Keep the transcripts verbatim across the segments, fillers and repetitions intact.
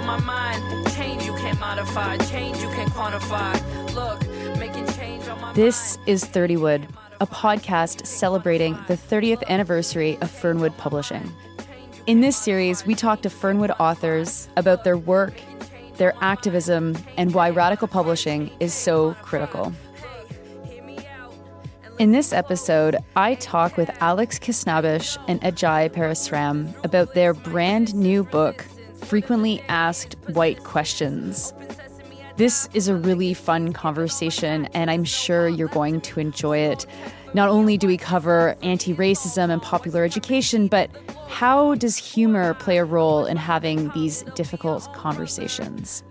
on my mind. Change you can't modify, change you can't quantify. Look, making change on my This mind. Is thirty Wood, a podcast celebrating the thirtieth anniversary of Fernwood Publishing. In this series, we talk to Fernwood authors about their work, their activism, and why radical publishing is so critical. In this episode, I talk with Alex Khasnabish and Ajay Parasram about their brand new book, Frequently Asked White Questions. This is a really fun conversation, and I'm sure you're going to enjoy it. Not only do we cover anti-racism and popular education, but how does humor play a role in having these difficult conversations?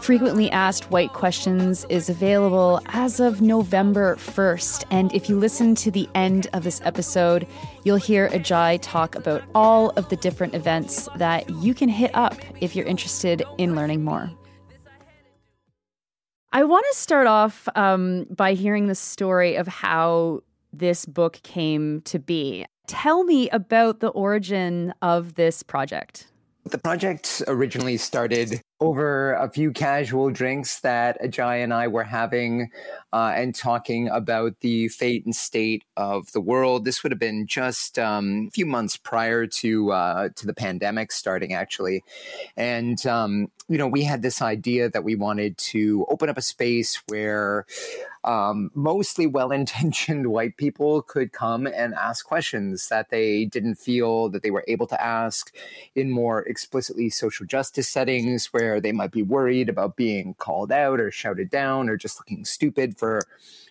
Frequently Asked White Questions is available as of November first. And if you listen to the end of this episode, you'll hear Ajay talk about all of the different events that you can hit up if you're interested in learning more. I want to start off um, by hearing the story of how this book came to be. Tell me about the origin of this project. The project originally started over a few casual drinks that Ajay and I were having uh, and talking about the fate and state of the world. This would have been just um, a few months prior to uh, to the pandemic starting, actually. And, um, you know, we had this idea that we wanted to open up a space where um, mostly well-intentioned white people could come and ask questions that they didn't feel that they were able to ask in more explicitly social justice settings where they might be worried about being called out or shouted down or just looking stupid for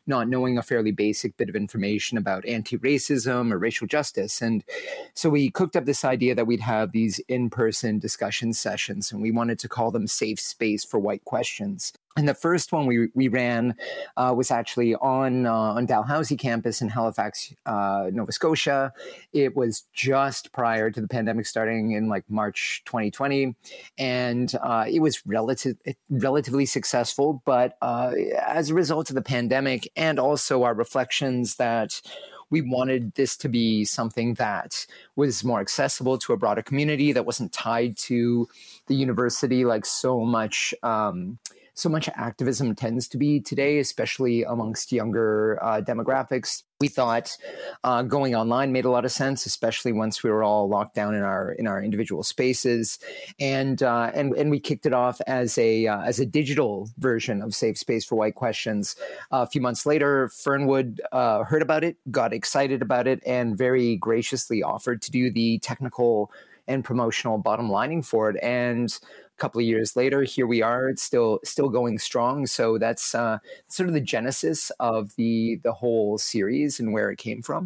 not knowing a fairly basic bit of information about anti-racism or racial justice. And so we cooked up this idea that we'd have these in-person discussion sessions, and we wanted to call them Safe Space for White Questions. And the first one we we ran uh, was actually on uh, on Dalhousie campus in Halifax, uh, Nova Scotia. It was just prior to the pandemic starting in like March twenty twenty, and uh, it was relative relatively successful. But uh, as a result of the pandemic and also our reflections that we wanted this to be something that was more accessible to a broader community that wasn't tied to the university like so much. Um, So much activism tends to be today, especially amongst younger uh, demographics. We thought uh, going online made a lot of sense, especially once we were all locked down in our in our individual spaces, and uh, and and we kicked it off as a uh, as a digital version of Safe Space for White Questions. Uh, a few months later, Fernwood uh, heard about it, got excited about it, and very graciously offered to do the technical and promotional bottom lining for it. And a couple of years later, here we are. It's still still going strong. So that's uh, sort of the genesis of the the whole series and where it came from.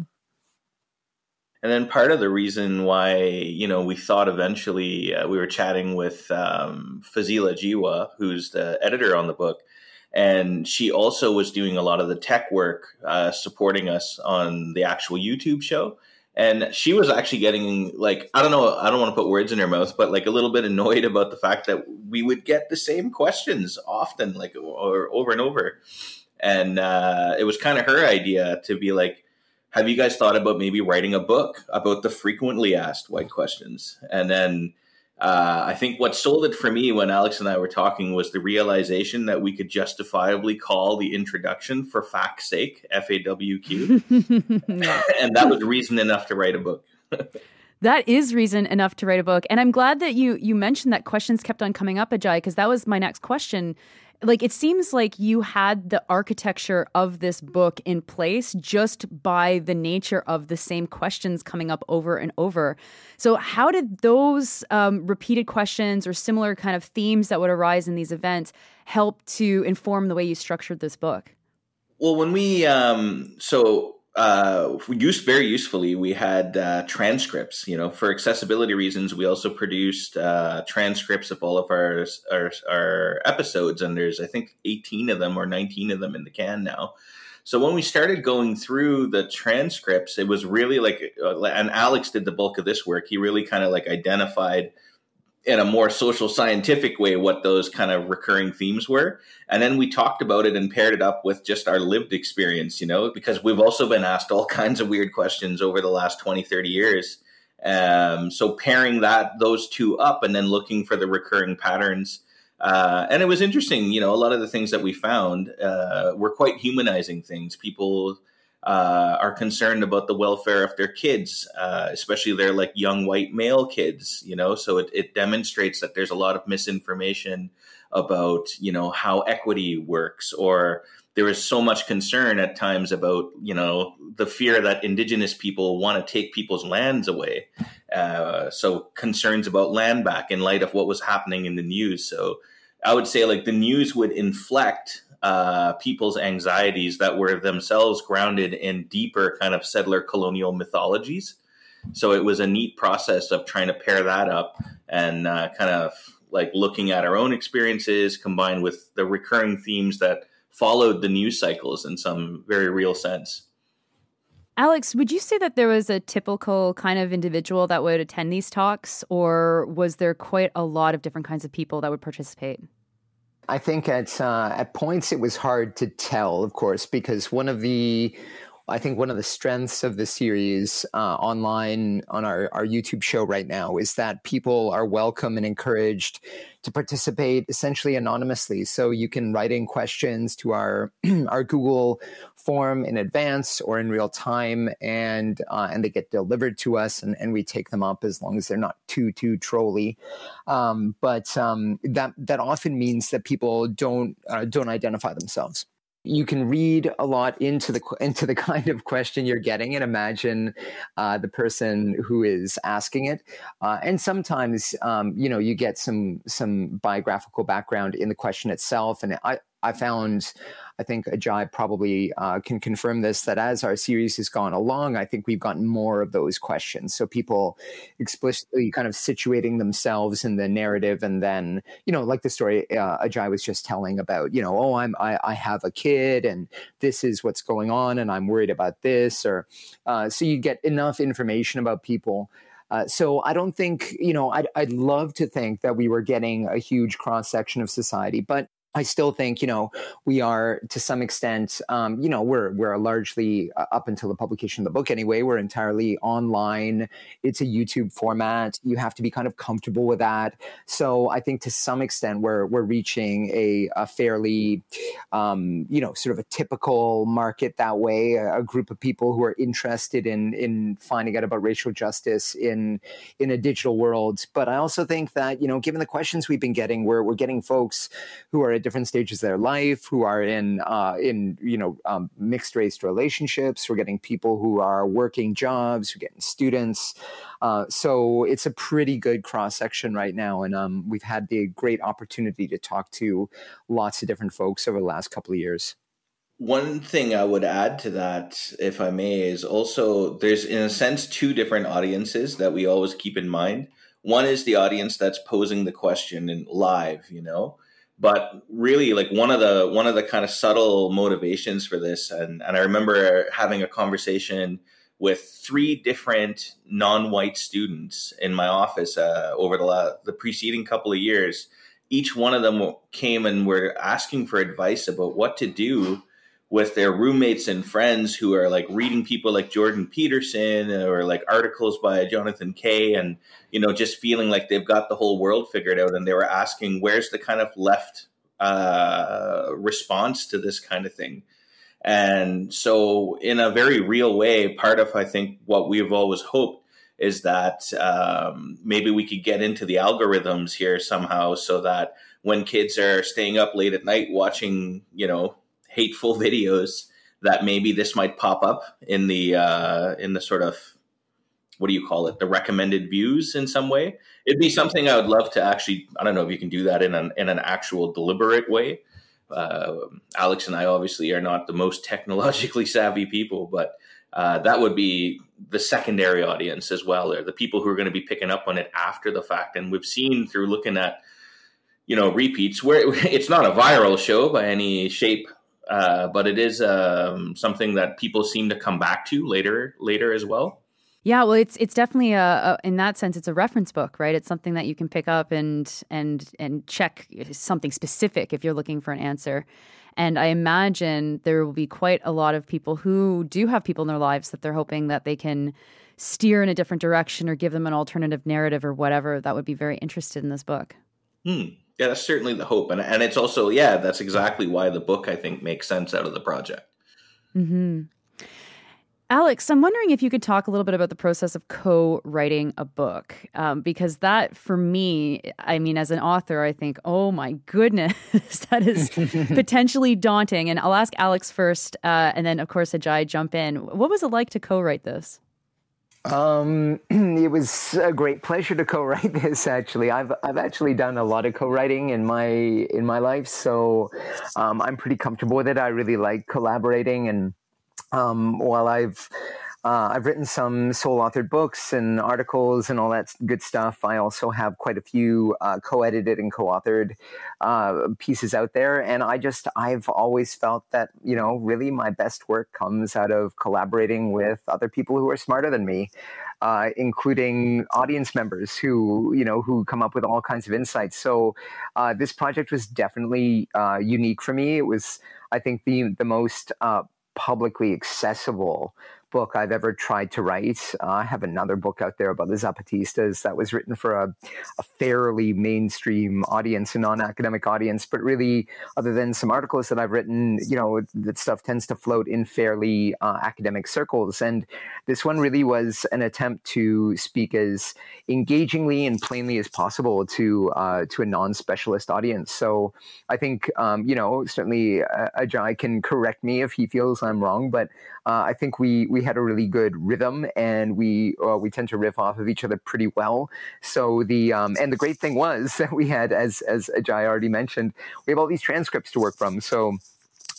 And then part of the reason why, you know, we thought eventually uh, we were chatting with um, Fazila Jiwa, who's the editor on the book. And she also was doing a lot of the tech work, uh, supporting us on the actual YouTube show. And she was actually getting, like, I don't know, I don't want to put words in her mouth, but like a little bit annoyed about the fact that we would get the same questions often, like or over and over. And uh, it was kind of her idea to be like, have you guys thought about maybe writing a book about the frequently asked white questions? And then uh, I think what sold it for me when Alex and I were talking was the realization that we could justifiably call the introduction for fact's sake, F A W Q. And that was reason enough to write a book. That is reason enough to write a book. And I'm glad that you you mentioned that questions kept on coming up, Ajay, because that was my next question. Like, it seems like you had the architecture of this book in place just by the nature of the same questions coming up over and over. So how did those um, repeated questions or similar kind of themes that would arise in these events help to inform the way you structured this book? Well, when we um, – so – Uh, used very usefully, we had uh, transcripts, you know, for accessibility reasons. We also produced uh, transcripts of all of our, our, our episodes. And there's, I think, eighteen of them or nineteen of them in the can now. So when we started going through the transcripts, it was really like, and Alex did the bulk of this work. He really kind of like identified in a more social scientific way what those kind of recurring themes were. And then we talked about it and paired it up with just our lived experience, you know, because we've also been asked all kinds of weird questions over the last twenty, thirty years. Um, so pairing that, those two up, and then looking for the recurring patterns. Uh, and it was interesting, you know, a lot of the things that we found uh, were quite humanizing things. People uh, are concerned about the welfare of their kids, uh, especially their like young white male kids, you know, so it, it demonstrates that there's a lot of misinformation about, you know, how equity works, or there is so much concern at times about, you know, the fear that indigenous people want to take people's lands away. Uh, so concerns about land back in light of what was happening in the news. So I would say like the news would inflect uh, people's anxieties that were themselves grounded in deeper kind of settler colonial mythologies. So it was a neat process of trying to pair that up and uh, kind of like looking at our own experiences combined with the recurring themes that followed the news cycles in some very real sense. Alex, would you say that there was a typical kind of individual that would attend these talks, or was there quite a lot of different kinds of people that would participate? I think at uh, at points it was hard to tell, of course, because one of the I think one of the strengths of the series uh, online on our, our YouTube show right now is that people are welcome and encouraged to participate essentially anonymously. So you can write in questions to our our Google form in advance or in real time, and uh, and they get delivered to us, and, and we take them up as long as they're not too, too trolly. Um, but um, that that often means that people don't uh, don't identify themselves. You can read a lot into the into the kind of question you're getting and imagine uh, the person who is asking it. Uh, and sometimes, um, you know, you get some some biographical background in the question itself. And I, I found, I think Ajay probably uh, can confirm this, that as our series has gone along, I think we've gotten more of those questions. So people explicitly kind of situating themselves in the narrative, and then, you know, like the story uh, Ajay was just telling about, you know, oh, I'm, I, I have a kid and this is what's going on and I'm worried about this. Or uh, so you get enough information about people. Uh, so I don't think, you know, I'd, I'd love to think that we were getting a huge cross-section of society, but I still think, you know, we are to some extent, um, you know, we're we're largely uh, up until the publication of the book anyway, we're entirely online. It's a YouTube format. You have to be kind of comfortable with that. So I think to some extent we're we're reaching a, a fairly, um, you know, sort of a typical market that way, a, a group of people who are interested in in finding out about racial justice in in a digital world. But I also think that, you know, given the questions we've been getting, we're we're getting folks who are different stages of their life, who are in uh, in you know um, mixed race relationships. We're getting people who are working jobs. We're getting students. Uh, so it's a pretty good cross section right now, and um, we've had the great opportunity to talk to lots of different folks over the last couple of years. One thing I would add to that, if I may, is also there's in a sense two different audiences that we always keep in mind. One is the audience that's posing the question and live, you know. But really, like one of the one of the kind of subtle motivations for this, and, and I remember having a conversation with three different non-white students in my office uh, over the la- the preceding couple of years. Each one of them came and were asking for advice about what to do with their roommates and friends who are like reading people like Jordan Peterson or like articles by Jonathan Kay, and, you know, just feeling like they've got the whole world figured out. And they were asking, where's the kind of left uh, response to this kind of thing? And so in a very real way, part of, I think, what we've always hoped is that um, maybe we could get into the algorithms here somehow so that when kids are staying up late at night watching, you know, hateful videos, that maybe this might pop up in the uh, in the sort of, what do you call it, the recommended views in some way. It'd be something I would love to actually, I don't know if you can do that in an in an actual deliberate way. Uh, Alex and I obviously are not the most technologically savvy people, but uh, that would be the secondary audience as well, or the people who are going to be picking up on it after the fact. And we've seen through looking at, you know, repeats, where it's not a viral show by any shape, Uh, but it is um, something that people seem to come back to later, later as well. Yeah, well, it's it's definitely a, a in that sense, it's a reference book, right? It's something that you can pick up and and and check something specific if you're looking for an answer. And I imagine there will be quite a lot of people who do have people in their lives that they're hoping that they can steer in a different direction or give them an alternative narrative or whatever, that would be very interested in this book. Hmm. Yeah, that's certainly the hope. And and it's also, yeah, that's exactly why the book, I think, makes sense out of the project. Mm-hmm. Alex, I'm wondering if you could talk a little bit about the process of co-writing a book, um, because that, for me, I mean, as an author, I think, oh my goodness, that is potentially daunting. And I'll ask Alex first, uh, and then, of course, Ajay, jump in. What was it like to co-write this? Um, it was a great pleasure to co-write this. Actually, I've I've actually done a lot of co-writing in my in my life, so um, I'm pretty comfortable with it. I really like collaborating, and um, while I've uh, I've written some sole-authored books and articles and all that good stuff, I also have quite a few uh, co-edited and co-authored uh, pieces out there. And I just I've always felt that, you know, really my best work comes out of collaborating with other people who are smarter than me, uh, including audience members who, you know, who come up with all kinds of insights. So uh, this project was definitely uh, unique for me. It was, I think, the the most uh, publicly accessible book I've ever tried to write. Uh, I have another book out there about the Zapatistas that was written for a, a fairly mainstream audience, a non-academic audience, but really, other than some articles that I've written, you know, that stuff tends to float in fairly uh, academic circles. And this one really was an attempt to speak as engagingly and plainly as possible to uh, to a non-specialist audience. So I think, um, you know, certainly uh, Ajay can correct me if he feels I'm wrong, but uh, I think we, we We had a really good rhythm, and we uh, we tend to riff off of each other pretty well. So the um, and the great thing was that we had, as as Ajay already mentioned, we have all these transcripts to work from. So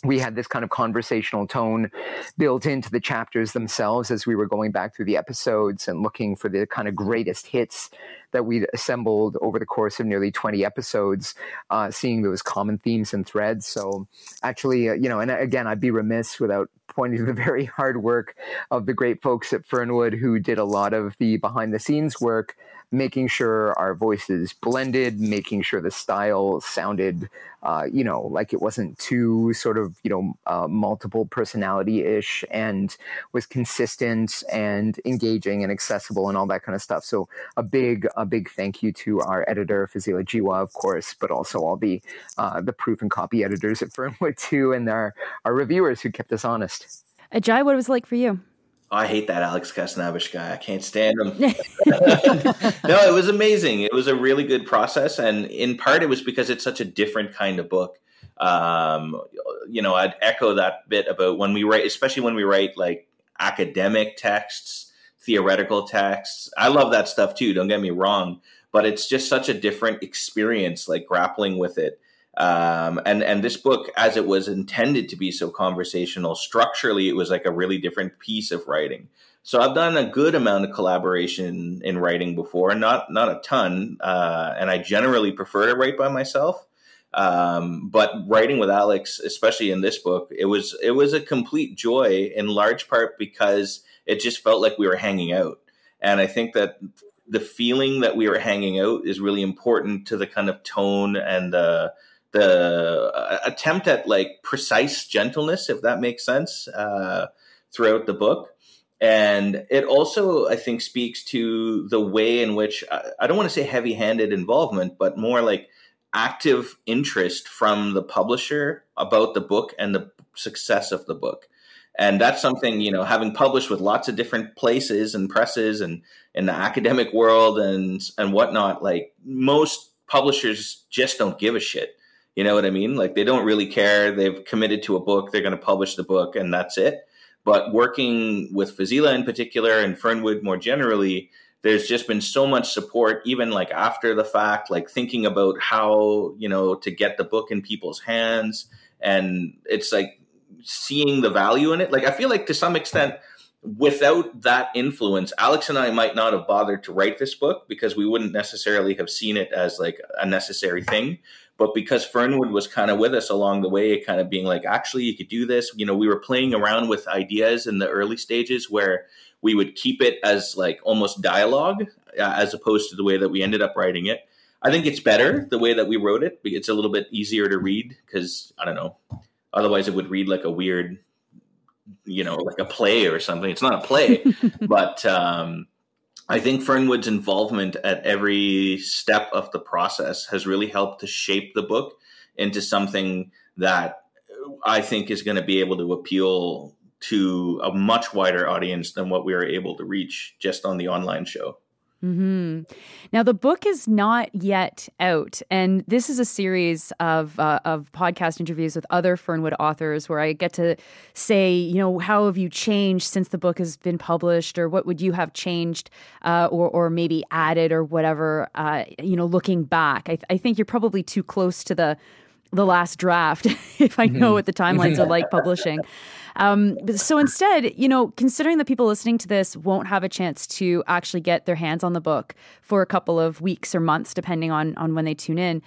we had this kind of conversational tone built into the chapters themselves as we were going back through the episodes and looking for the kind of greatest hits that we'd assembled over the course of nearly twenty episodes, uh, seeing those common themes and threads. So actually, uh, you know, and again, I'd be remiss without pointing to the very hard work of the great folks at Fernwood who did a lot of the behind the scenes work, making sure our voices blended, making sure the style sounded, uh, you know, like it wasn't too sort of, you know, uh, multiple personality-ish, and was consistent and engaging and accessible and all that kind of stuff. So a big, a big thank you to our editor, Fazila Jiwa, of course, but also all the uh, the proof and copy editors at Fernwood too, and our, our reviewers who kept us honest. Ajay, what was it like for you? I hate that Alex Khasnabish guy. I can't stand him. No, it was amazing. It was a really good process. And in part, it was because it's such a different kind of book. Um, you know, I'd echo that bit about when we write, especially when we write like academic texts, theoretical texts. I love that stuff too, don't get me wrong. But it's just such a different experience, like grappling with it. Um, and, and this book, as it was intended to be so conversational, structurally, it was like a really different piece of writing. So I've done a good amount of collaboration in writing before, not, not a ton. Uh, and I generally prefer to write by myself. Um, but writing with Alex, especially in this book, it was, it was a complete joy, in large part because it just felt like we were hanging out. And I think that the feeling that we were hanging out is really important to the kind of tone and, uh, the attempt at like precise gentleness, if that makes sense, uh, throughout the book. And it also, I think, speaks to the way in which, I don't want to say heavy-handed involvement, but more like active interest from the publisher about the book and the success of the book. And that's something, you know, having published with lots of different places and presses and in the academic world and and whatnot, like most publishers just don't give a shit. You know what I mean? Like they don't really care. They've committed to a book. They're going to publish the book and that's it. But working with Fazila in particular and Fernwood more generally, there's just been so much support, even like after the fact, like thinking about how, you know, to get the book in people's hands. And it's like seeing the value in it. Like I feel like to some extent, without that influence, Alex and I might not have bothered to write this book because we wouldn't necessarily have seen it as like a necessary thing. But because Fernwood was kind of with us along the way, kind of being like, actually, you could do this. You know, we were playing around with ideas in the early stages where we would keep it as like almost dialogue uh, as opposed to the way that we ended up writing it. I think it's better the way that we wrote it. It's a little bit easier to read because, I don't know, otherwise it would read like a weird you know, like a play or something. It's not a play, but um, I think Fernwood's involvement at every step of the process has really helped to shape the book into something that I think is going to be able to appeal to a much wider audience than what we were able to reach just on the online show. Mm-hmm. Now, the book is not yet out, and this is a series of uh, of podcast interviews with other Fernwood authors where I get to say, you know, how have you changed since the book has been published, or what would you have changed uh, or, or maybe added or whatever, uh, you know, looking back. I, th- I think you're probably too close to the the last draft, if I know what the timelines are like publishing. Um, so instead, you know, considering that people listening to this won't have a chance to actually get their hands on the book for a couple of weeks or months, depending on, on when they tune in.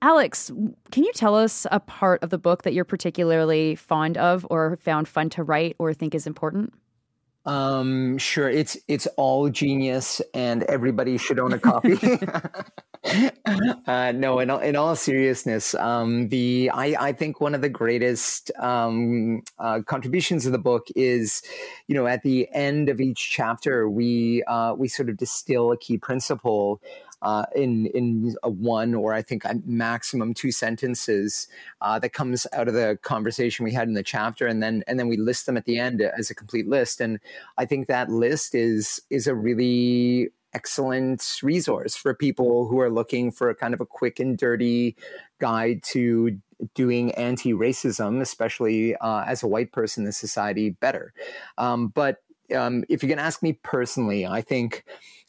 Alex, can you tell us a part of the book that you're particularly fond of or found fun to write or think is important? Um, sure. It's, it's all genius and everybody should own a copy. uh, no, in all, in all seriousness, um, the, I, I think one of the greatest, um, uh, contributions of the book is, you know, at the end of each chapter, we, uh, we sort of distill a key principle, uh, in, in a one, or I think a maximum two sentences, uh, that comes out of the conversation we had in the chapter. And then, and then we list them at the end as a complete list. And I think that list is, is a really excellent resource for people who are looking for a kind of a quick and dirty guide to doing anti-racism, especially uh, as a white person in society, better. Um, but um, if you're going to ask me personally, I think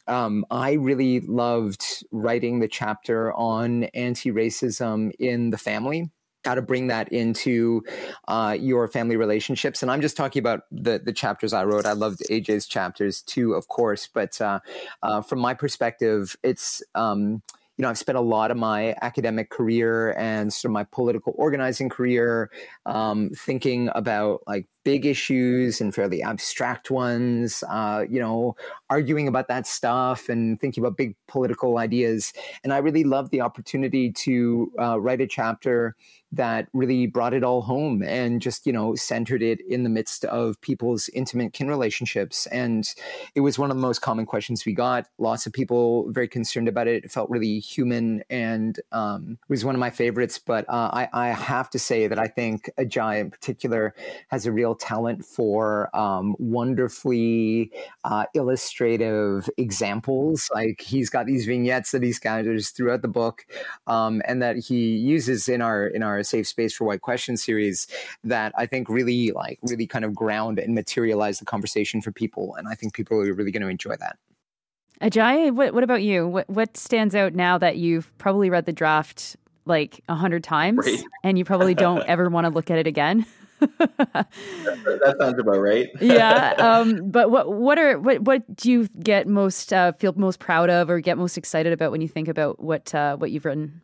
Um, I really loved writing the chapter on anti-racism in the family, how to bring that into uh, your family relationships. And I'm just talking about the, the chapters I wrote. I loved A J's chapters too, of course. But uh, uh, from my perspective, it's... Um, You know, I've spent a lot of my academic career and sort of my political organizing career um, thinking about like big issues and fairly abstract ones, uh, you know, arguing about that stuff and thinking about big political ideas. And I really loved the opportunity to uh, write a chapter that really brought it all home and just, you know, centered it in the midst of people's intimate kin relationships. And it was one of the most common questions we got. Lots of people very concerned about it. It felt really human and um, it was one of my favorites. But uh, I, I have to say that I think Ajay in particular has a real talent for um, wonderfully uh, illustrative examples. Like he's got these vignettes that he gathers throughout the book um, and that he uses in our, in our, Safe Space for White Questions series that I think really like really kind of ground and materialize the conversation for people. And I think people are really going to enjoy that. Ajay, what, what about you? What, what stands out now that you've probably read the draft like a hundred times right. and you probably don't ever want to look at it again? That sounds about right. yeah. Um, but what, what are, what, what do you get most, uh, feel most proud of or get most excited about when you think about what, uh, what you've written?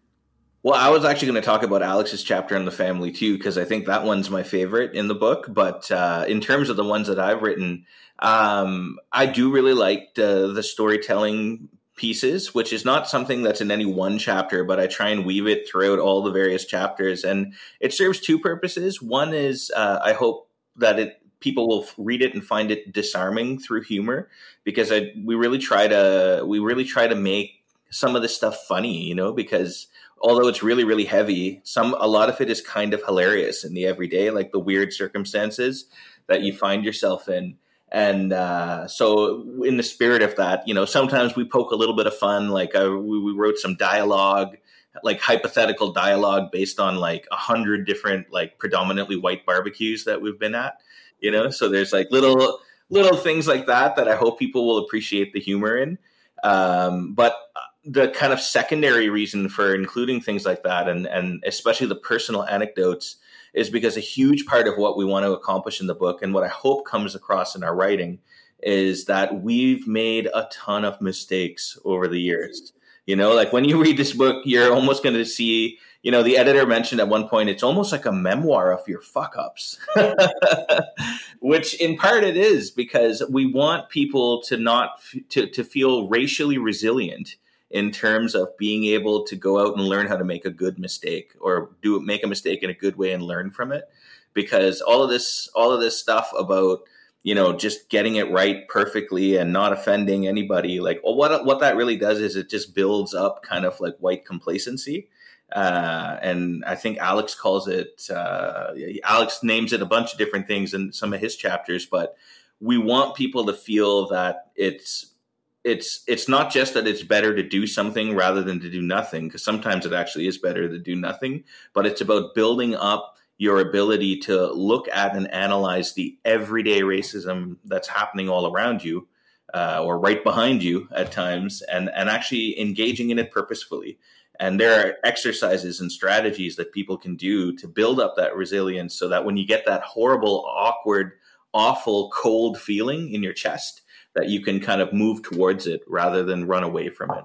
Well, I was actually going to talk about Alex's chapter on the family, too, because I think that one's my favorite in the book. But uh, in terms of the ones that I've written, um, I do really like the, the storytelling pieces, which is not something that's in any one chapter, but I try and weave it throughout all the various chapters. And it serves two purposes. One is uh, I hope that it people will read it and find it disarming through humor, because I, we really try to we really try to make some of this stuff funny, you know, because although it's really, really heavy, some a lot of it is kind of hilarious in the everyday, like the weird circumstances that you find yourself in. And uh, so in the spirit of that, you know, sometimes we poke a little bit of fun. Like I, we, we wrote some dialogue, like hypothetical dialogue based on like a hundred different, like predominantly white barbecues that we've been at, you know. So there's like little little things like that that I hope people will appreciate the humor in. Um, but the kind of secondary reason for including things like that and, and especially the personal anecdotes is because a huge part of what we want to accomplish in the book and what I hope comes across in our writing is that we've made a ton of mistakes over the years. You know, like when you read this book, you're almost going to see, you know, the editor mentioned at one point, it's almost like a memoir of your fuck ups, which in part it is because we want people to not to, to feel racially resilient in terms of being able to go out and learn how to make a good mistake or do make a mistake in a good way and learn from it. because all of this, all of this stuff about, you know, just getting it right perfectly and not offending anybody, like, well, what, what that really does is it just builds up kind of like white complacency. Uh, and I think Alex calls it, uh, Alex names it a bunch of different things in some of his chapters, but we want people to feel that it's, it's, it's not just that it's better to do something rather than to do nothing, because sometimes it actually is better to do nothing, but it's about building up your ability to look at and analyze the everyday racism that's happening all around you, uh, or right behind you at times, and, and actually engaging in it purposefully. And there are exercises and strategies that people can do to build up that resilience so that when you get that horrible, awkward, awful, cold feeling in your chest, that you can kind of move towards it rather than run away from it.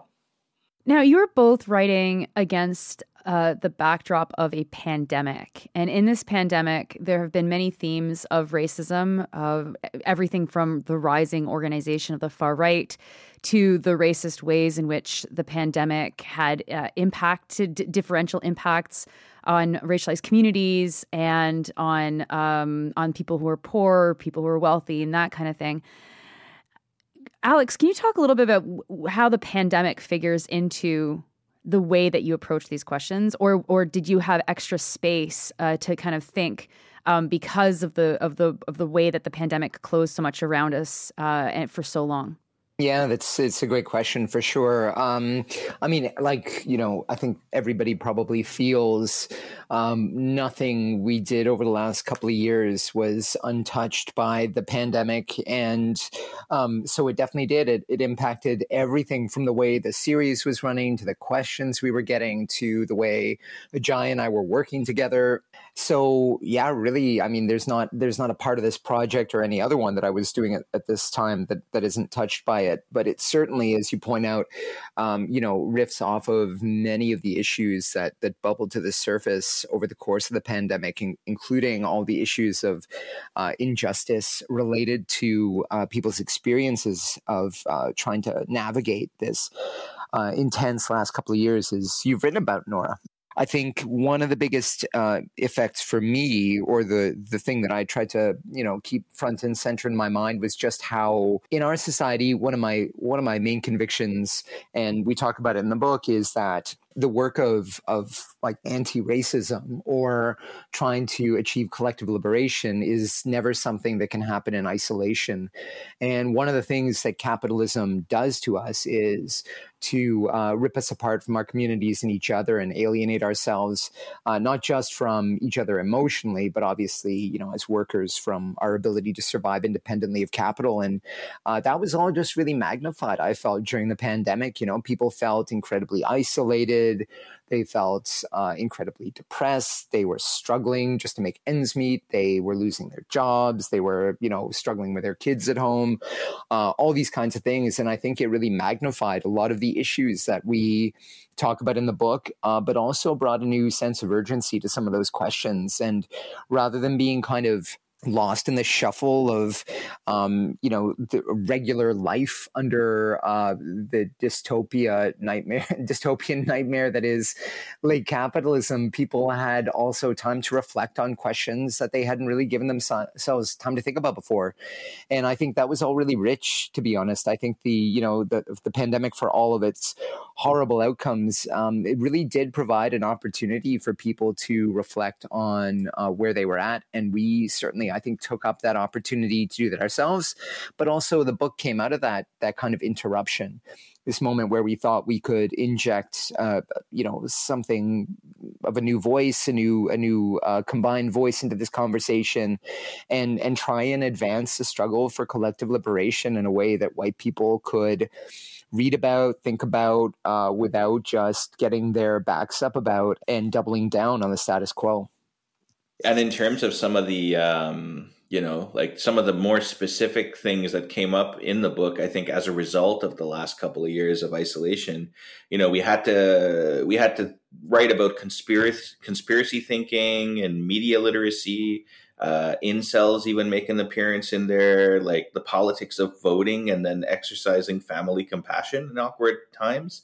Now, you're both writing against uh, the backdrop of a pandemic. And in this pandemic, there have been many themes of racism, of everything from the rising organization of the far right to the racist ways in which the pandemic had uh, impacted, d- differential impacts on racialized communities and on um, on people who are poor, people who are wealthy, and that kind of thing. Alex, can you talk a little bit about how the pandemic figures into the way that you approach these questions, or or did you have extra space uh, to kind of think um, because of the of the of the way that the pandemic closed so much around us uh, and for so long? Yeah, that's it's a great question for sure. Um, I mean, like, you know, I think everybody probably feels um, nothing we did over the last couple of years was untouched by the pandemic. And um, so it definitely did. It, it impacted everything from the way the series was running to the questions we were getting to the way Ajay and I were working together. So, yeah, really, I mean, there's not there's not a part of this project or any other one that I was doing at, at this time that, that isn't touched by it. But it certainly, as you point out, um, you know, riffs off of many of the issues that that bubbled to the surface over the course of the pandemic, in, including all the issues of uh, injustice related to uh, people's experiences of uh, trying to navigate this uh, intense last couple of years, as you've written about, Nora. I think one of the biggest uh, effects for me, or the the thing that I tried to, you know, keep front and center in my mind, was just how in our society, one of my one of my main convictions, and we talk about it in the book, is that the work of of like anti-racism or trying to achieve collective liberation is never something that can happen in isolation. And one of the things that capitalism does to us is to uh, rip us apart from our communities and each other, and alienate ourselves, uh, not just from each other emotionally, but obviously, you know, as workers, from our ability to survive independently of capital. And uh, that was all just really magnified, I felt, during the pandemic. You know, people felt incredibly isolated. They felt uh, incredibly depressed. They were struggling just to make ends meet. They were losing their jobs. They were, you know, struggling with their kids at home, uh, all these kinds of things. And I think it really magnified a lot of the issues that we talk about in the book, uh, but also brought a new sense of urgency to some of those questions. And rather than being kind of lost in the shuffle of, um, you know, the regular life under uh, the dystopia nightmare, dystopian nightmare that is late capitalism, people had also time to reflect on questions that they hadn't really given themselves time to think about before. And I think that was all really rich, to be honest. I think the, you know, the, the pandemic, for all of its horrible outcomes, um, it really did provide an opportunity for people to reflect on uh, where they were at. And we certainly, I think, took up that opportunity to do that ourselves, but also the book came out of that that kind of interruption, this moment where we thought we could inject, uh, you know, something of a new voice, a new a new uh, combined voice into this conversation, and and try and advance the struggle for collective liberation in a way that white people could read about, think about, uh, without just getting their backs up about and doubling down on the status quo. And in terms of some of the, um, you know, like some of the more specific things that came up in the book, I think as a result of the last couple of years of isolation, you know, we had to we had to write about conspiracy, conspiracy thinking and media literacy, uh, incels even make an appearance in there, like the politics of voting and then exercising family compassion in awkward times.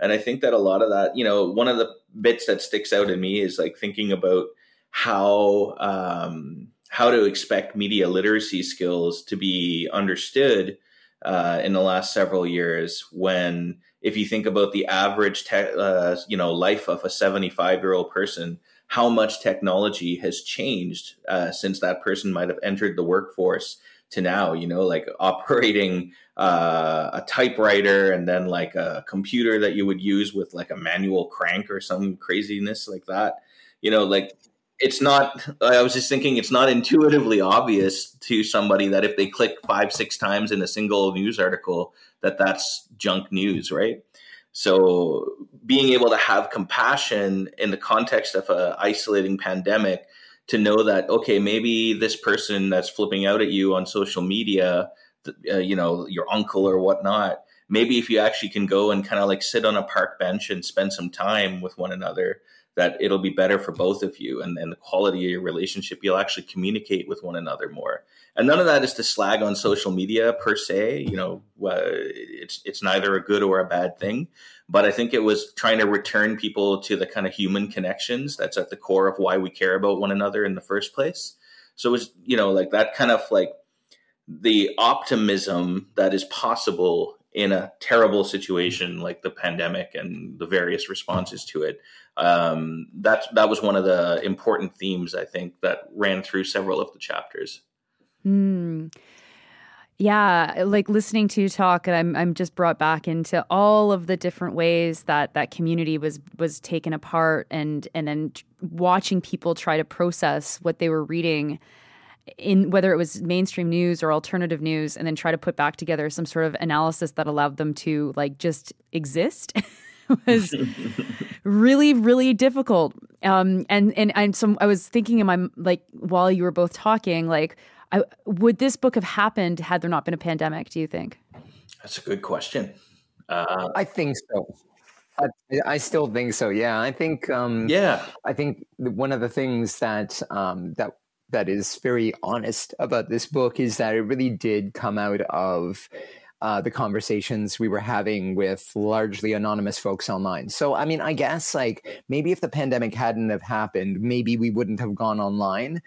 And I think that a lot of that, you know, one of the bits that sticks out to me is like thinking about how um, how to expect media literacy skills to be understood uh, in the last several years. When, if you think about the average te- uh, you know life of a seventy-five-year-old person, how much technology has changed uh, since that person might have entered the workforce to now, you know, like operating uh, a typewriter and then like a computer that you would use with like a manual crank or some craziness like that. You know, like it's not, I was just thinking it's not intuitively obvious to somebody that if they click five, six times in a single news article, that that's junk news, right? So being able to have compassion in the context of an isolating pandemic to know that, okay, maybe this person that's flipping out at you on social media, uh, you know, your uncle or whatnot, maybe if you actually can go and kind of like sit on a park bench and spend some time with one another, that it'll be better for both of you and, and the quality of your relationship. You'll actually communicate with one another more. And none of that is to slag on social media per se. You know, uh, it's it's neither a good or a bad thing. But I think it was trying to return people to the kind of human connections that's at the core of why we care about one another in the first place. So it was, you know, like that kind of like the optimism that is possible in a terrible situation like the pandemic and the various responses to it. Um, that, that was one of the important themes, I think, that ran through several of the chapters. Mm. Yeah, like listening to you talk, and I'm I'm just brought back into all of the different ways that that community was was taken apart, and and then watching people try to process what they were reading, in whether it was mainstream news or alternative news, and then try to put back together some sort of analysis that allowed them to like just exist was really, really difficult. Um, and and and some I was thinking in my like while you were both talking, like, I, would this book have happened had there not been a pandemic, do you think? That's a good question. Uh, I think so. I, I still think so. Yeah, I think. Um, yeah, I think one of the things that um, that. that is very honest about this book is that it really did come out of uh, the conversations we were having with largely anonymous folks online. So, I mean, I guess like maybe if the pandemic hadn't have happened, maybe we wouldn't have gone online.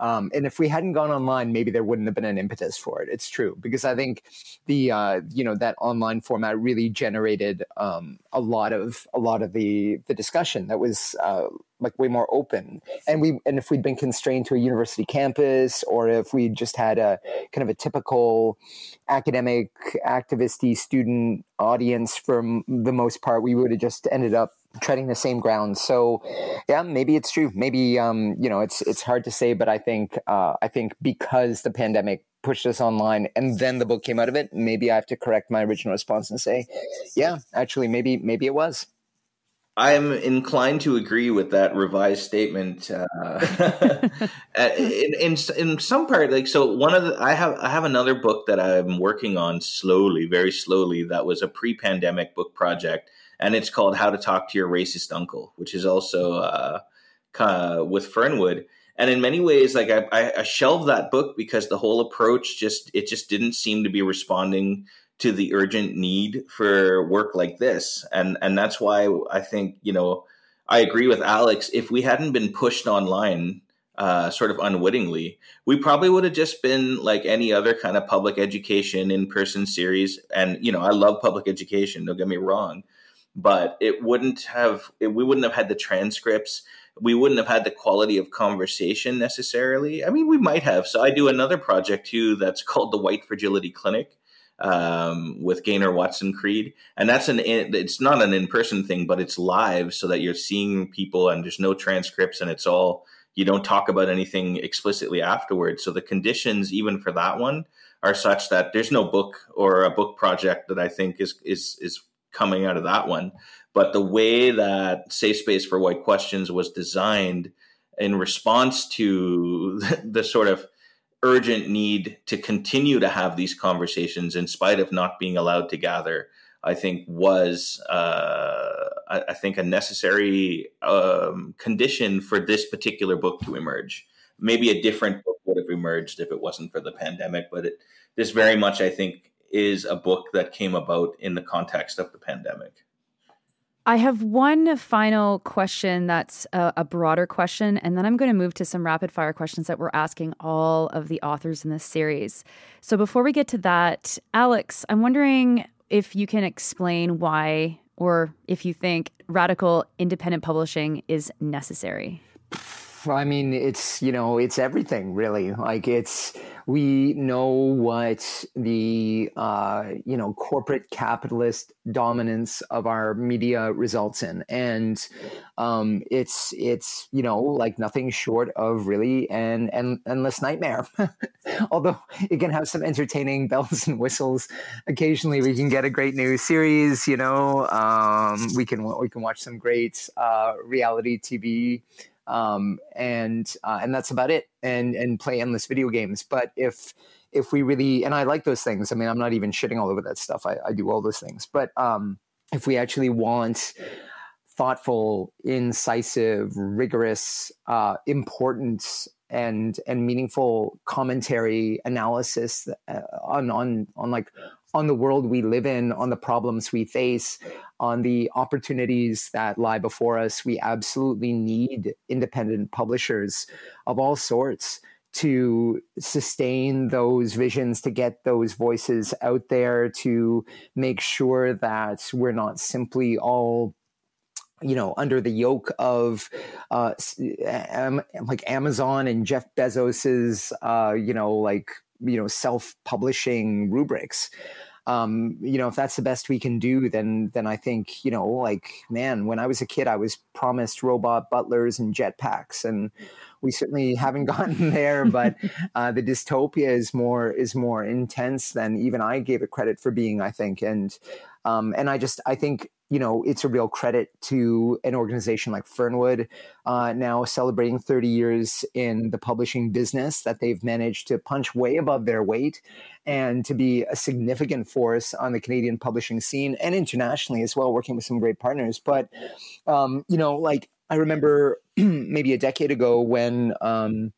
Um, and if we hadn't gone online, maybe there wouldn't have been an impetus for it. It's true, because I think the uh, you know that online format really generated um, a lot of a lot of the the discussion that was uh, like way more open. And we and if we'd been constrained to a university campus, or if we just had a kind of a typical academic activist-y student audience for the most part, we would have just ended up treading the same ground. So yeah, maybe it's true. Maybe, um, you know, it's, it's hard to say, but I think, uh, I think because the pandemic pushed us online and then the book came out of it, maybe I have to correct my original response and say, yeah, actually, maybe, maybe it was. I'm inclined to agree with that revised statement. Uh, in, in in some part, like, so one of the, I have, I have another book that I'm working on slowly, very slowly. That was a pre-pandemic book project. And it's called How to Talk to Your Racist Uncle, which is also uh, uh, with Fernwood. And in many ways, like I, I shelved that book because the whole approach just it just didn't seem to be responding to the urgent need for work like this. And and that's why I think, you know, I agree with Alex. If we hadn't been pushed online uh, sort of unwittingly, we probably would have just been like any other kind of public education in-person series. And, you know, I love public education. Don't get me wrong. But it wouldn't have, it, we wouldn't have had the transcripts. We wouldn't have had the quality of conversation necessarily. I mean, we might have. So I do another project too that's called the White Fragility Clinic um, with Gaynor Watson Creed. And that's an, it's not an in-person thing, but it's live so that you're seeing people and there's no transcripts and it's all, you don't talk about anything explicitly afterwards. So the conditions, even for that one, are such that there's no book or a book project that I think is, is, is, coming out of that one. But the way that Safe Space for White Questions was designed in response to the, the sort of urgent need to continue to have these conversations in spite of not being allowed to gather, I think was, uh, I, I think, a necessary um, condition for this particular book to emerge. Maybe a different book would have emerged if it wasn't for the pandemic, but it, this very much, I think, is a book that came about in the context of the pandemic. I have one final question that's a, a broader question, and then I'm going to move to some rapid-fire questions that we're asking all of the authors in this series. So before we get to that, Alex, I'm wondering if you can explain why, or if you think, radical independent publishing is necessary. I mean, it's, you know, it's everything, really. Like, it's, we know what the, uh, you know, corporate capitalist dominance of our media results in. And um, it's, it's, you know, like nothing short of really an, an endless nightmare. Although it can have some entertaining bells and whistles. Occasionally we can get a great new series, you know, um, we can, we can watch some great uh, reality T V. Um, and, uh, and that's about it, and, and play endless video games. But if, if we really, and I like those things, I mean, I'm not even shitting all over that stuff. I, I do all those things, but, um, if we actually want thoughtful, incisive, rigorous, uh, important and, and meaningful commentary analysis on, on, on like, on the world we live in, on the problems we face, on the opportunities that lie before us, we absolutely need independent publishers of all sorts to sustain those visions, to get those voices out there, to make sure that we're not simply all, you know, under the yoke of, uh, like Amazon and Jeff Bezos's, uh, you know, like, you know, self-publishing rubrics. Um, you know, if that's the best we can do, then, then I think, you know, like, man, when I was a kid, I was promised robot butlers and jetpacks, and we certainly haven't gotten there, but, uh, the dystopia is more, is more intense than even I gave it credit for being, I think. And, um, and I just, I think, you know, it's a real credit to an organization like Fernwood, uh, now celebrating thirty years in the publishing business, that they've managed to punch way above their weight and to be a significant force on the Canadian publishing scene and internationally as well, working with some great partners. But, um, you know, like I remember maybe a decade ago when, um,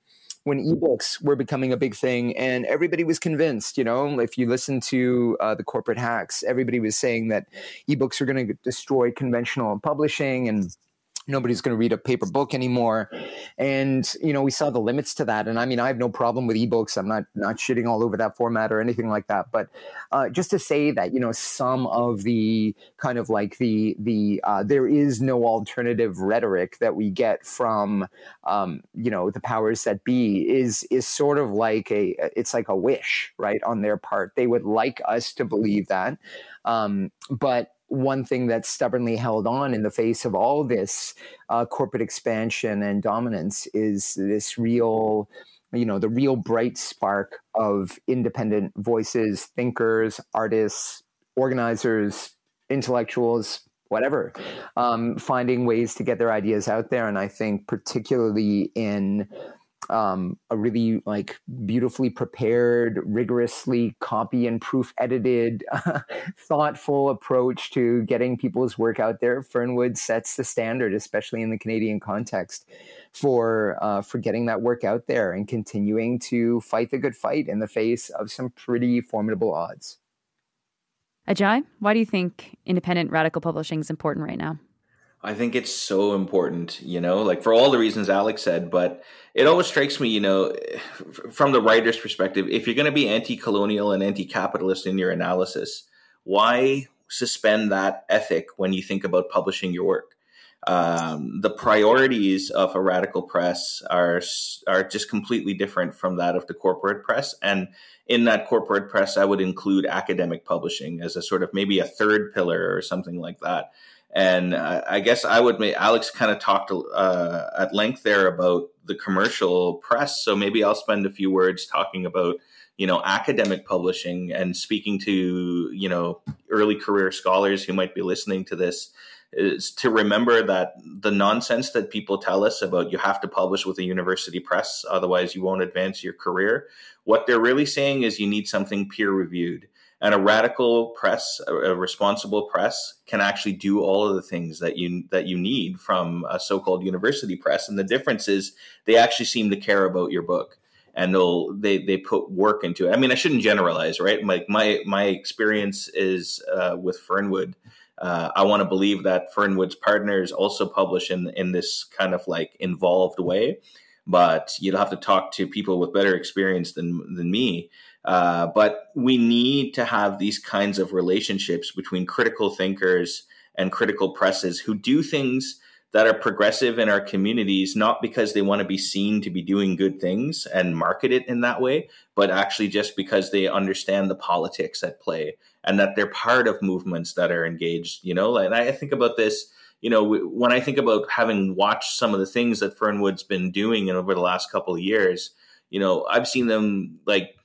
when ebooks were becoming a big thing, and everybody was convinced, you know, if you listen to uh, the corporate hacks, everybody was saying that ebooks are going to destroy conventional publishing and nobody's going to read a paper book anymore. And, you know, we saw the limits to that. And I mean, I have no problem with ebooks. I'm not, not shitting all over that format or anything like that. But uh, just to say that, you know, some of the kind of like the, the uh, there is no alternative rhetoric that we get from, um, you know, the powers that be is, is sort of like a, it's like a wish, right, on their part. They would like us to believe that. Um, but one thing that's stubbornly held on in the face of all this uh, corporate expansion and dominance is this real, you know, the real bright spark of independent voices, thinkers, artists, organizers, intellectuals, whatever, um, finding ways to get their ideas out there. And I think particularly in Um, a really like beautifully prepared, rigorously copy and proof edited, uh, thoughtful approach to getting people's work out there. Fernwood sets the standard, especially in the Canadian context, for uh, for getting that work out there and continuing to fight the good fight in the face of some pretty formidable odds. Ajay, why do you think independent radical publishing is important right now? I think it's so important, you know, like for all the reasons Alex said, but it always strikes me, you know, from the writer's perspective, if you're going to be anti-colonial and anti-capitalist in your analysis, why suspend that ethic when you think about publishing your work? Um, the priorities of a radical press are are just completely different from that of the corporate press. And in that corporate press, I would include academic publishing as a sort of maybe a third pillar or something like that. And I guess I would make Alex kind of talked uh, at length there about the commercial press. So maybe I'll spend a few words talking about, you know, academic publishing and speaking to, you know, early career scholars who might be listening to this, is to remember that the nonsense that people tell us about you have to publish with a university press, otherwise you won't advance your career. What they're really saying is you need something peer reviewed. And a radical press, a responsible press, can actually do all of the things that you that you need from a so-called university press. And the difference is they actually seem to care about your book, and they'll they they put work into it. I mean, I shouldn't generalize, right? Like my my experience is uh, with Fernwood. Uh, I want to believe that Fernwood's partners also publish in, in this kind of like involved way, but you'll have to talk to people with better experience than, than me. Uh, but we need to have these kinds of relationships between critical thinkers and critical presses who do things that are progressive in our communities, not because they want to be seen to be doing good things and market it in that way, but actually just because they understand the politics at play and that they're part of movements that are engaged, you know, and I think about this, you know, when I think about having watched some of the things that Fernwood's been doing over the last couple of years, you know, I've seen them like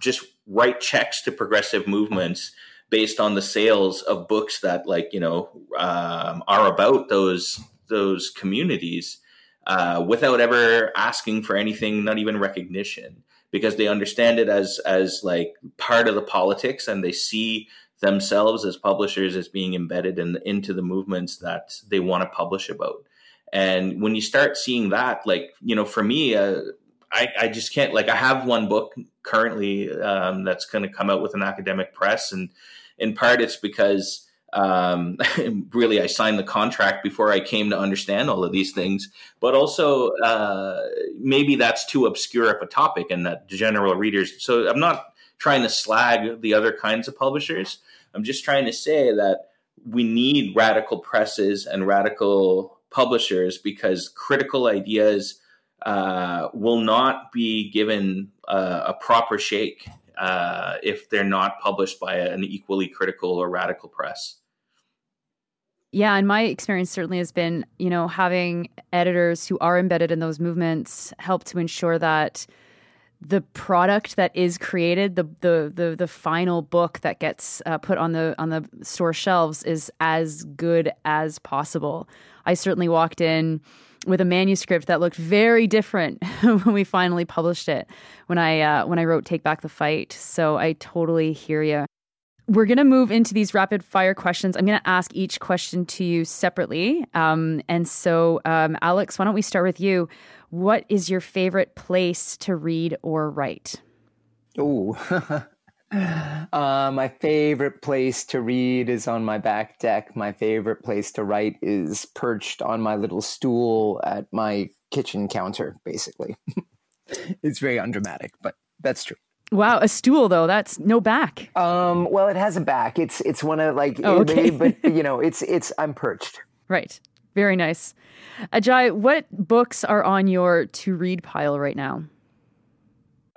just write checks to progressive movements based on the sales of books that like, you know, um, are about those those communities uh, without ever asking for anything, not even recognition, because they understand it as as like part of the politics and they see themselves as publishers as being embedded in, into the movements that they want to publish about. And when you start seeing that, like, you know, for me, uh, I, I just can't, like, I have one book currently um, that's going to come out with an academic press. And in part, it's because Um, really, I signed the contract before I came to understand all of these things, but also uh, maybe that's too obscure of a topic and that general readers. So I'm not trying to slag the other kinds of publishers. I'm just trying to say that we need radical presses and radical publishers because critical ideas uh, will not be given uh, a proper shake Uh, if they're not published by an equally critical or radical press. Yeah, and my experience certainly has been, you know, having editors who are embedded in those movements help to ensure that the product that is created, the the the, the final book that gets uh, put on the on the store shelves, is as good as possible. I certainly walked in with a manuscript that looked very different when we finally published it, when I uh, when I wrote Take Back the Fight. So I totally hear you. We're going to move into these rapid fire questions. I'm going to ask each question to you separately. Um, and so, um, Alex, why don't we start with you? What is your favorite place to read or write? Ooh. Uh, my favorite place to read is on my back deck. My favorite place to write is perched on my little stool at my kitchen counter, basically. It's very undramatic, but that's true. Wow, a stool though, that's no back. Um, well, it has a back. It's it's one of like, oh, okay. But you know, it's it's I'm perched. Right. Very nice. Ajay, what books are on your to read pile right now?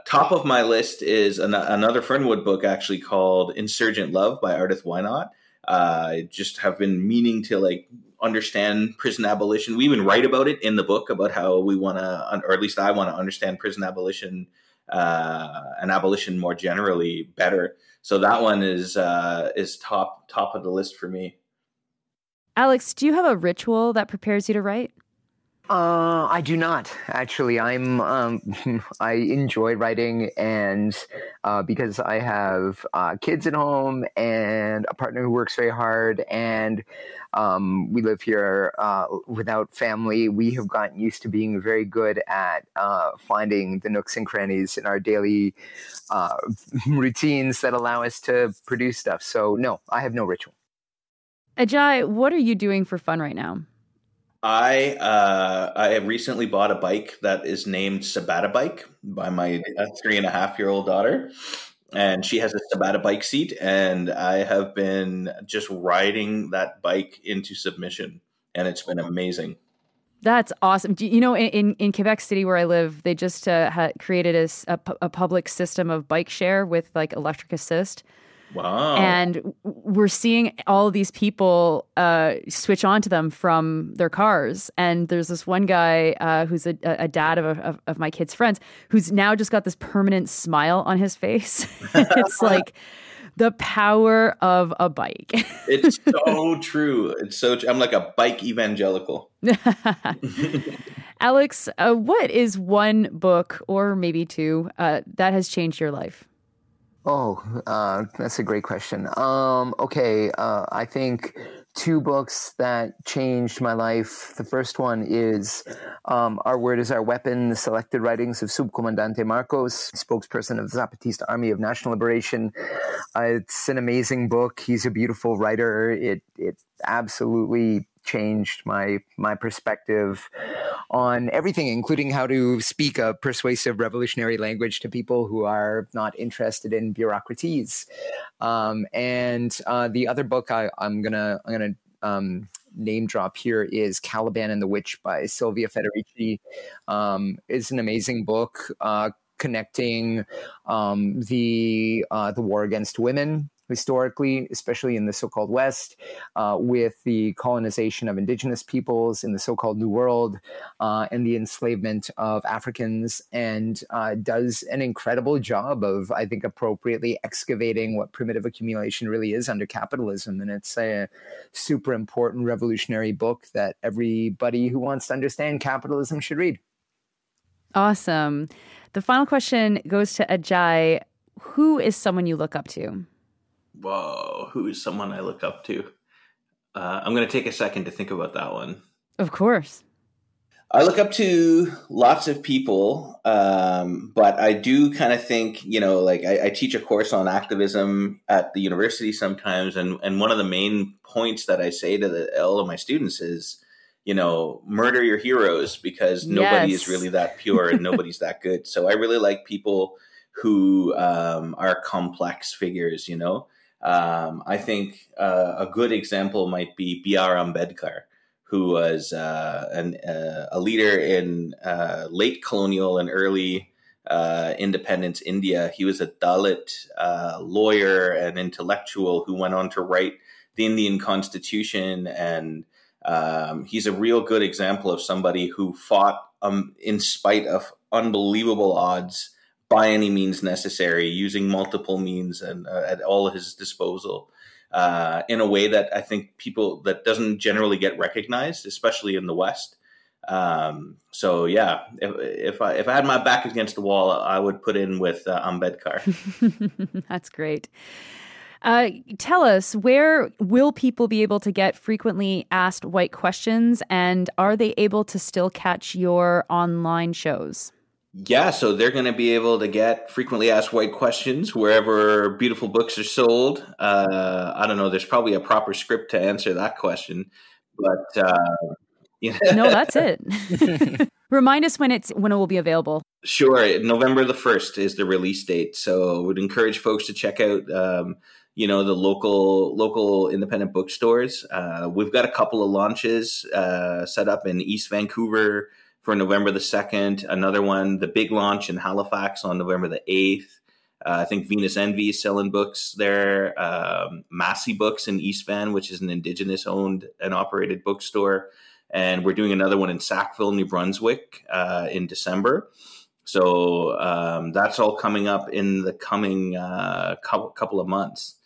Top of my list is an- another Fernwood book actually called Insurgent Love by Ardith Wynot. Uh, I just have been meaning to like understand prison abolition. We even write about it in the book about how we want to, or at least I want to understand prison abolition uh, and abolition more generally better. So that one is uh, is top top of the list for me. Alex, do you have a ritual that prepares you to write? Uh, I do not, actually. I'm, um, I enjoy writing and, uh, because I have, uh, kids at home and a partner who works very hard and, um, we live here, uh, without family. We have gotten used to being very good at, uh, finding the nooks and crannies in our daily, uh, routines that allow us to produce stuff. So no, I have no ritual. Ajay, what are you doing for fun right now? I uh, I recently bought a bike that is named Sabatabike by my three and a half year old daughter, and she has a Sabatabike seat, and I have been just riding that bike into submission, and it's been amazing. That's awesome. Do you, you know, in, in Quebec City where I live, they just uh, ha- created a, a, a public system of bike share with like electric assist. Wow. And we're seeing all of these people uh, switch onto them from their cars. And there's this one guy uh, who's a, a dad of, a, of my kids' friends who's now just got this permanent smile on his face. It's like the power of a bike. It's so true. It's so tr- I'm like a bike evangelical. Alex, uh, what is one book or maybe two uh, that has changed your life? Oh, uh, that's a great question. Um, okay, uh, I think two books that changed my life. The first one is um, Our Word is Our Weapon, the Selected Writings of Subcomandante Marcos, spokesperson of the Zapatista Army of National Liberation. Uh, it's an amazing book. He's a beautiful writer. It it absolutely changed my my perspective on everything, including how to speak a persuasive revolutionary language to people who are not interested in bureaucracies. Um, and uh, the other book I, I'm gonna I'm gonna um, name drop here is Caliban and the Witch by Silvia Federici. Um, it's an amazing book uh, connecting um, the uh, the war against women historically, especially in the so-called West, uh, with the colonization of indigenous peoples in the so-called New World, uh, and the enslavement of Africans, and uh, does an incredible job of, I think, appropriately excavating what primitive accumulation really is under capitalism. And it's a super important revolutionary book that everybody who wants to understand capitalism should read. Awesome. The final question goes to Ajay. Who is someone you look up to? Whoa, who is someone I look up to? Uh, I'm going to take a second to think about that one. Of course. I look up to lots of people, um, but I do kind of think, you know, like I, I teach a course on activism at the university sometimes. And, and one of the main points that I say to the, all of my students is, you know, murder your heroes, because nobody yes. is really that pure and nobody's that good. So I really like people who um, are complex figures, you know. Um, I think uh, a good example might be B R Ambedkar, who was uh, an, uh, a leader in uh, late colonial and early uh, independence India. He was a Dalit uh, lawyer and intellectual who went on to write the Indian Constitution. And um, he's a real good example of somebody who fought um, in spite of unbelievable odds, by any means necessary, using multiple means and uh, at all his disposal uh, in a way that I think people that doesn't generally get recognized, especially in the West. Um, so yeah, if, if I, if I had my back against the wall, I would put in with uh, Ambedkar. That's great. Uh, tell us, where will people be able to get frequently asked white questions, and are they able to still catch your online shows? Yeah, so they're going to be able to get Frequently Asked White Questions wherever beautiful books are sold. Uh, I don't know. There's probably a proper script to answer that question, but uh, yeah. No, that's it. Remind us when it's when it will be available. Sure, November the first is the release date. So, would encourage folks to check out, um, you know, the local local independent bookstores. Uh, we've got a couple of launches uh, set up in East Vancouver for November the second, another one, the big launch in Halifax on November the eighth. Uh, I think Venus Envy is selling books there. Um, Massey Books in East Van, which is an Indigenous-owned and operated bookstore. And we're doing another one in Sackville, New Brunswick uh, in December. So um, that's all coming up in the coming uh, couple of months.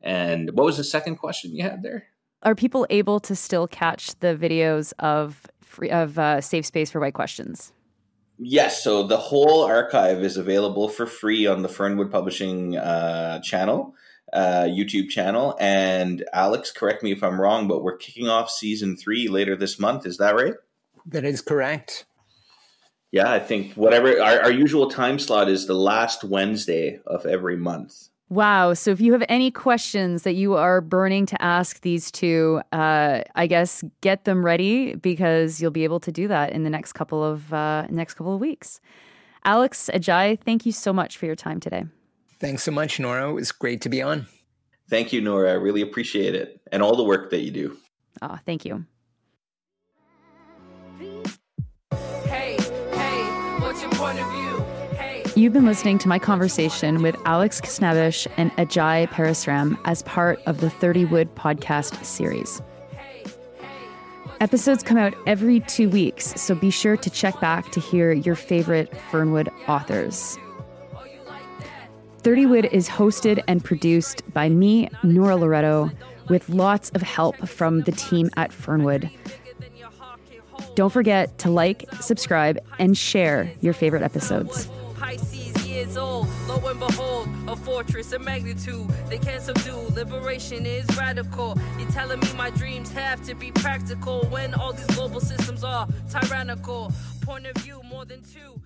And what was the second question you had there? Are people able to still catch the videos of of uh, Safe Space for White Questions? Yes. So the whole archive is available for free on the Fernwood Publishing uh, channel, uh, YouTube channel. And Alex, correct me if I'm wrong, but we're kicking off season three later this month. Is that right? That is correct. Yeah, I think whatever our, our usual time slot is the last Wednesday of every month. Wow. So if you have any questions that you are burning to ask these two, uh, I guess get them ready, because you'll be able to do that in the next couple of uh, next couple of weeks. Alex, Ajay, thank you so much for your time today. Thanks so much, Nora. It was great to be on. Thank you, Nora. I really appreciate it and all the work that you do. Oh, thank you. Hey, hey, what's your point of view? You've been listening to my conversation with Alex Khasnabish and Ajay Parasram as part of the thirty Wood podcast series. Episodes come out every two weeks, so be sure to check back to hear your favorite Fernwood authors. thirty Wood is hosted and produced by me, Nora Loretto, with lots of help from the team at Fernwood. Don't forget to like, subscribe, and share your favorite episodes. Pisces years. years old. Lo and behold, a fortress of magnitude they can't subdue. Liberation is radical. You're telling me my dreams have to be practical when all these global systems are tyrannical. Point of view more than two.